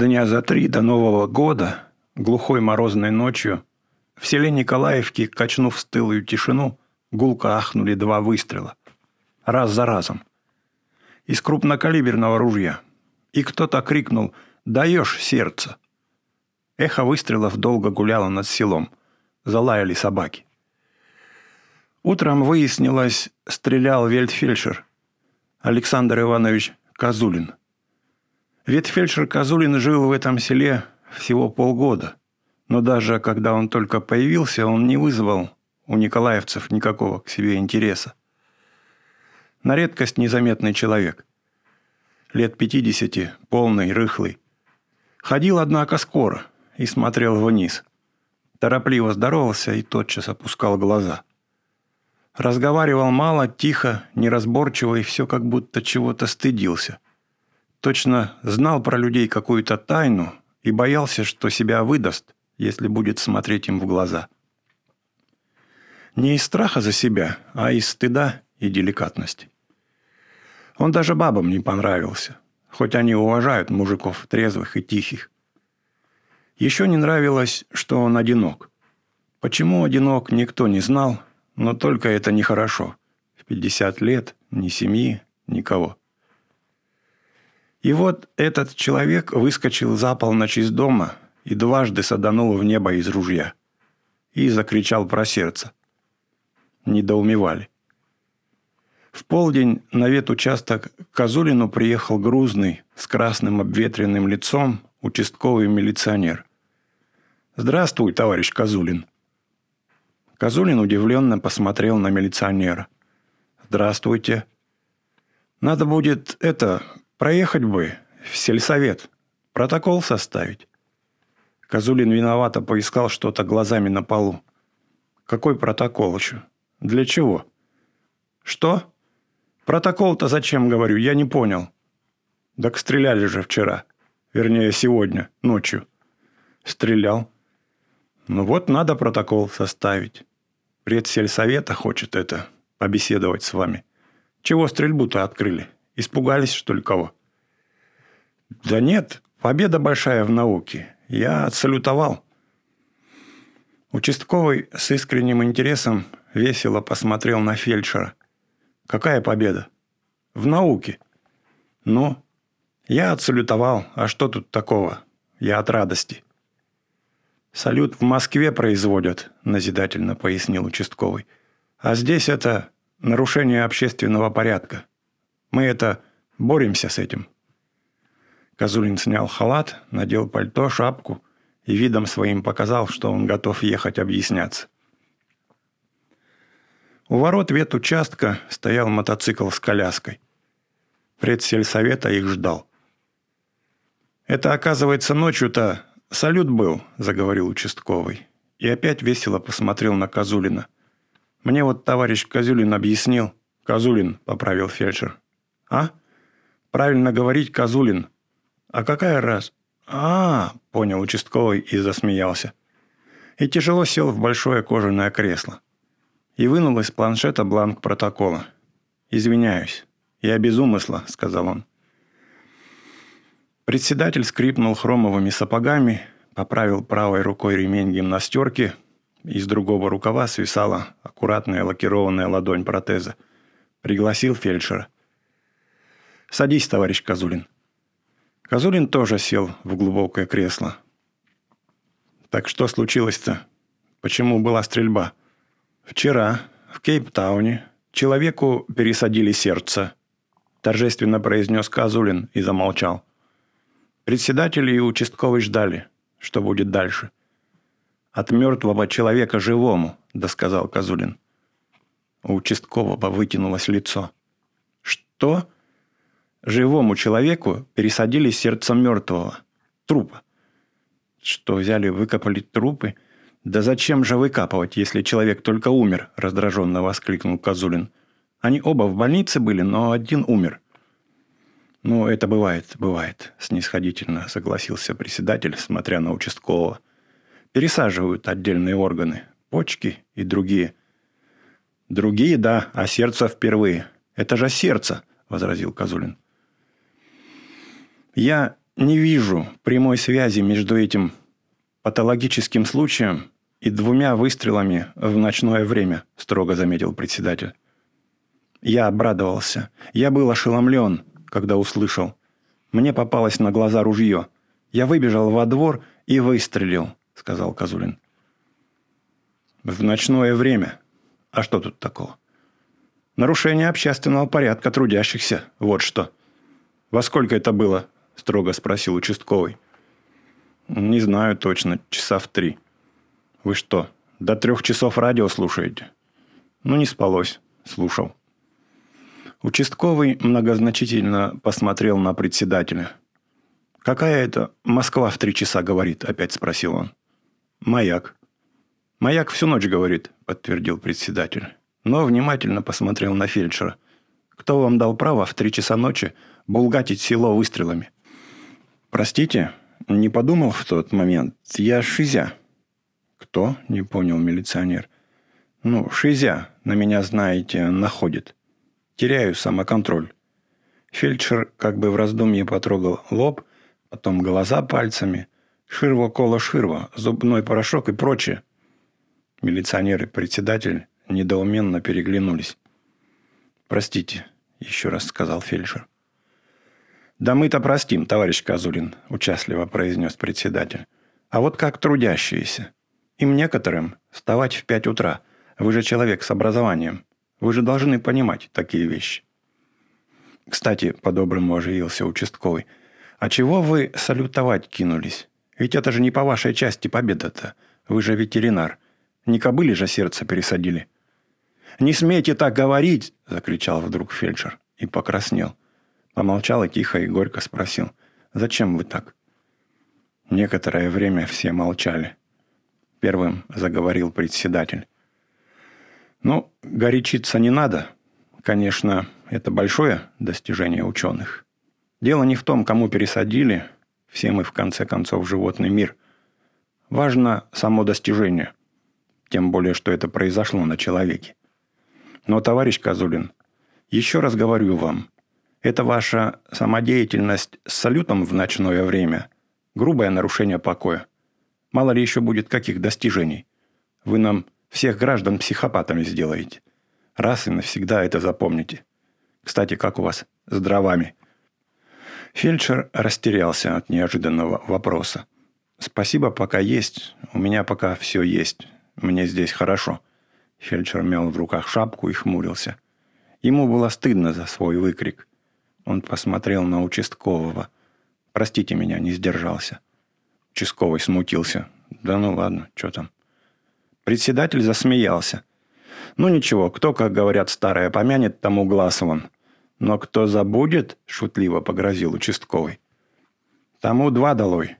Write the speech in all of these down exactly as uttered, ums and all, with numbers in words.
Дня за три до Нового года, глухой морозной ночью, в селе Николаевки, качнув стылую тишину, гулко ахнули два выстрела. Раз за разом. Из крупнокалиберного ружья. И кто-то крикнул: «Даешь сердце!». Эхо выстрелов долго гуляло над селом. Залаяли собаки. Утром выяснилось, стрелял вельтфельдшер Александр Иванович Козулин. Ветфельдшер Козулин жил в этом селе всего полгода, но даже когда он только появился, он не вызвал у николаевцев никакого к себе интереса. На редкость незаметный человек. Лет пятидесяти, полный, рыхлый. Ходил, однако, скоро и смотрел вниз. Торопливо здоровался и тотчас опускал глаза. Разговаривал мало, тихо, неразборчиво и все как будто чего-то стыдился. Точно знал про людей какую-то тайну и боялся, что себя выдаст, если будет смотреть им в глаза. Не из страха за себя, а из стыда и деликатности. Он даже бабам не понравился, хоть они уважают мужиков трезвых и тихих. Еще не нравилось, что он одинок. Почему одинок, никто не знал, но только это нехорошо. В пятьдесят лет ни семьи, никого. И вот этот человек выскочил за полночь из дома и дважды саданул в небо из ружья. И закричал про сердце. Недоумевали. В полдень на ветучасток к Козулину приехал грузный, с красным обветренным лицом, участковый милиционер. «Здравствуй, товарищ Козулин». Козулин удивленно посмотрел на милиционера. «Здравствуйте. Надо будет это... проехать бы в сельсовет, протокол составить». Козулин виновато поискал что-то глазами на полу. «Какой протокол еще? Для чего?» «Что? Протокол-то зачем, говорю, я не понял». «Так стреляли же вчера, вернее сегодня, ночью». «Стрелял». «Ну вот надо протокол составить. Предсельсовета хочет это, побеседовать с вами. Чего стрельбу-то открыли? Испугались, что ли, кого?» «Да нет, победа большая в науке. Я отсалютовал». Участковый с искренним интересом весело посмотрел на фельдшера. «Какая победа?» «В науке». «Ну, я отсалютовал. А что тут такого? Я от радости». «Салют в Москве производят», – назидательно пояснил участковый. «А здесь это нарушение общественного порядка. Мы это боремся с этим». Козулин снял халат, надел пальто, шапку и видом своим показал, что он готов ехать объясняться. У ворот ветучастка стоял мотоцикл с коляской. Предсельсовета их ждал. «Это, оказывается, ночью-то салют был», – заговорил участковый. И опять весело посмотрел на Козулина. «Мне вот товарищ Козулин объяснил». «Козулин», – поправил фельдшер. «А? Правильно говорить, Козулин. А какая раз?» «А, понял участковый и засмеялся. И тяжело сел в большое кожаное кресло. И вынул из планшета бланк протокола. «Извиняюсь. Я без умысла», – сказал он. Председатель скрипнул хромовыми сапогами, поправил правой рукой ремень гимнастерки, из другого рукава свисала аккуратная лакированная ладонь протеза. Пригласил фельдшера. «Садись, товарищ Козулин». Козулин тоже сел в глубокое кресло. «Так что случилось-то? Почему была стрельба?» «Вчера в Кейптауне человеку пересадили сердце», – торжественно произнес Козулин и замолчал. Председатель и участковый ждали, что будет дальше. «От мертвого человека живому», – досказал Козулин. У участкового вытянулось лицо. «Что?» «Живому человеку пересадили сердце мертвого. Трупа». «Что, взяли, выкопали трупы?» «Да зачем же выкапывать, если человек только умер?» – раздраженно воскликнул Козулин. «Они оба в больнице были, но один умер». «Ну, это бывает, бывает», – снисходительно согласился председатель, смотря на участкового. «Пересаживают отдельные органы, почки и другие». «Другие, да, а сердце впервые. Это же сердце», – возразил Козулин. «Я не вижу прямой связи между этим патологическим случаем и двумя выстрелами в ночное время», – строго заметил председатель. Я обрадовался. Я был ошеломлен, когда услышал. Мне попалось на глаза ружье. Я выбежал во двор и выстрелил, – сказал Козулин. В ночное время. А что тут такого? Нарушение общественного порядка трудящихся. Вот что. Во сколько это было? – строго спросил участковый. Не знаю точно. Часа в три. Вы что, до трех часов радио слушаете? Ну, не спалось. Слушал. Участковый многозначительно посмотрел на председателя. «Какая это Москва в три часа говорит?» – опять спросил он. «Маяк». «Маяк всю ночь говорит», – подтвердил председатель. Но внимательно посмотрел на фельдшера. «Кто вам дал право в три часа ночи булгатить село выстрелами?» «Простите, не подумал в тот момент. Я шизя». «Кто?» – не понял милиционер. «Ну, шизя, на меня, знаете, находит. Теряю самоконтроль». Фельдшер как бы в раздумье потрогал лоб, потом глаза пальцами, ширва-кола-ширва, зубной порошок и прочее. Милиционер и председатель недоуменно переглянулись. «Простите», – еще раз сказал фельдшер. «Да мы-то простим, товарищ Козулин», – участливо произнес председатель. «А вот как трудящиеся. Им некоторым вставать в пять утра. Вы же человек с образованием. Вы же должны понимать такие вещи». «Кстати», – по-доброму оживился участковый, «а чего вы салютовать кинулись? Ведь это же не по вашей части победа-то. Вы же ветеринар. Не кобыли же сердце пересадили». «Не смейте так говорить!» – закричал вдруг фельдшер и покраснел. Помолчал и тихо и горько спросил: «Зачем вы так?» Некоторое время все молчали. Первым заговорил председатель. «Ну, горячиться не надо. Конечно, это большое достижение ученых. Дело не в том, кому пересадили. Все мы, в конце концов, животный мир. Важно само достижение. Тем более, что это произошло на человеке. Но, товарищ Козулин, еще раз говорю вам, это ваша самодеятельность с салютом в ночное время – грубое нарушение покоя. Мало ли еще будет каких достижений. Вы нам всех граждан психопатами сделаете. Раз и навсегда это запомните. Кстати, как у вас с дровами?» Фельдшер растерялся от неожиданного вопроса. «Спасибо, пока есть. У меня пока все есть. Мне здесь хорошо». Фельдшер мял в руках шапку и хмурился. Ему было стыдно за свой выкрик. Он посмотрел на участкового. «Простите меня, не сдержался». Участковый смутился. «Да ну ладно, что там?» Председатель засмеялся. «Ну ничего, кто, как говорят, старое помянет, тому глаз вон. Но кто забудет, — шутливо погрозил участковый, — тому два долой.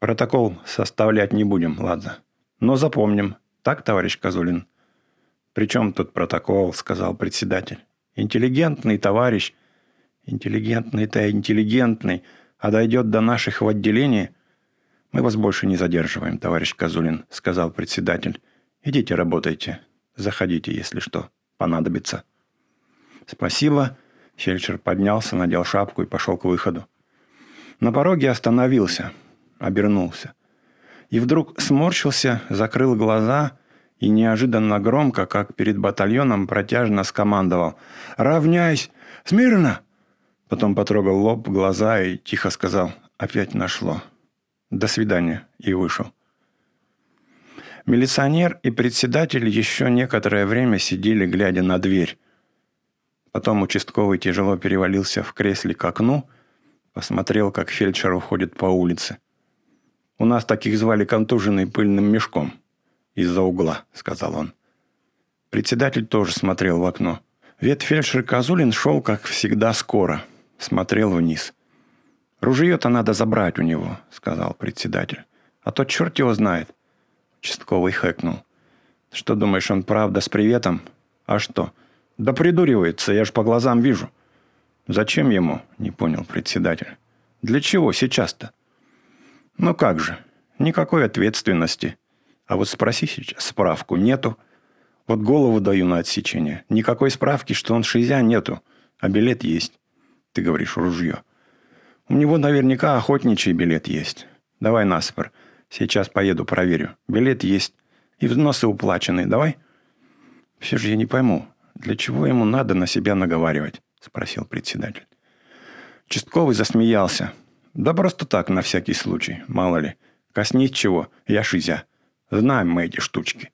Протокол составлять не будем, ладно. Но запомним. Так, товарищ Козулин?» «При чем тут протокол?» — сказал председатель. «Интеллигентный товарищ. Интеллигентный-то интеллигентный. А дойдет до наших в отделении. Мы вас больше не задерживаем, товарищ Козулин», — сказал председатель. «Идите работайте. Заходите, если что понадобится». «Спасибо». Фельдшер поднялся, надел шапку и пошел к выходу. На пороге остановился, обернулся. И вдруг сморщился, закрыл глаза и неожиданно громко, как перед батальоном, протяжно скомандовал: «Равняйсь! Смирно!» Потом потрогал лоб, глаза и тихо сказал: «Опять нашло. До свидания», и вышел. Милиционер и председатель еще некоторое время сидели, глядя на дверь. Потом участковый тяжело перевалился в кресле к окну, посмотрел, как фельдшер уходит по улице. «У нас таких звали контуженный пыльным мешком. Из-за угла», — сказал он. Председатель тоже смотрел в окно. Ветфельдшер Козулин шел, как всегда, скоро. Смотрел вниз. «Ружье-то надо забрать у него», — сказал председатель. «А то черт его знает». Участковый хэкнул. «Что, думаешь, он правда с приветом? А что? Да придуривается, я ж по глазам вижу». «Зачем ему?» – не понял председатель. «Для чего сейчас-то?» «Ну как же, никакой ответственности. А вот спроси сейчас, справку нету. Вот голову даю на отсечение. Никакой справки, что он шизя, нету. А билет есть. Ты говоришь, ружье. У него наверняка охотничий билет есть. Давай на спор. Сейчас поеду проверю. Билет есть. И взносы уплачены. Давай. Все же я не пойму, для чего ему надо на себя наговаривать? Спросил председатель. Участковый засмеялся. Да просто так, на всякий случай. Мало ли. Коснись чего, я шизя. Знаем мы эти штучки.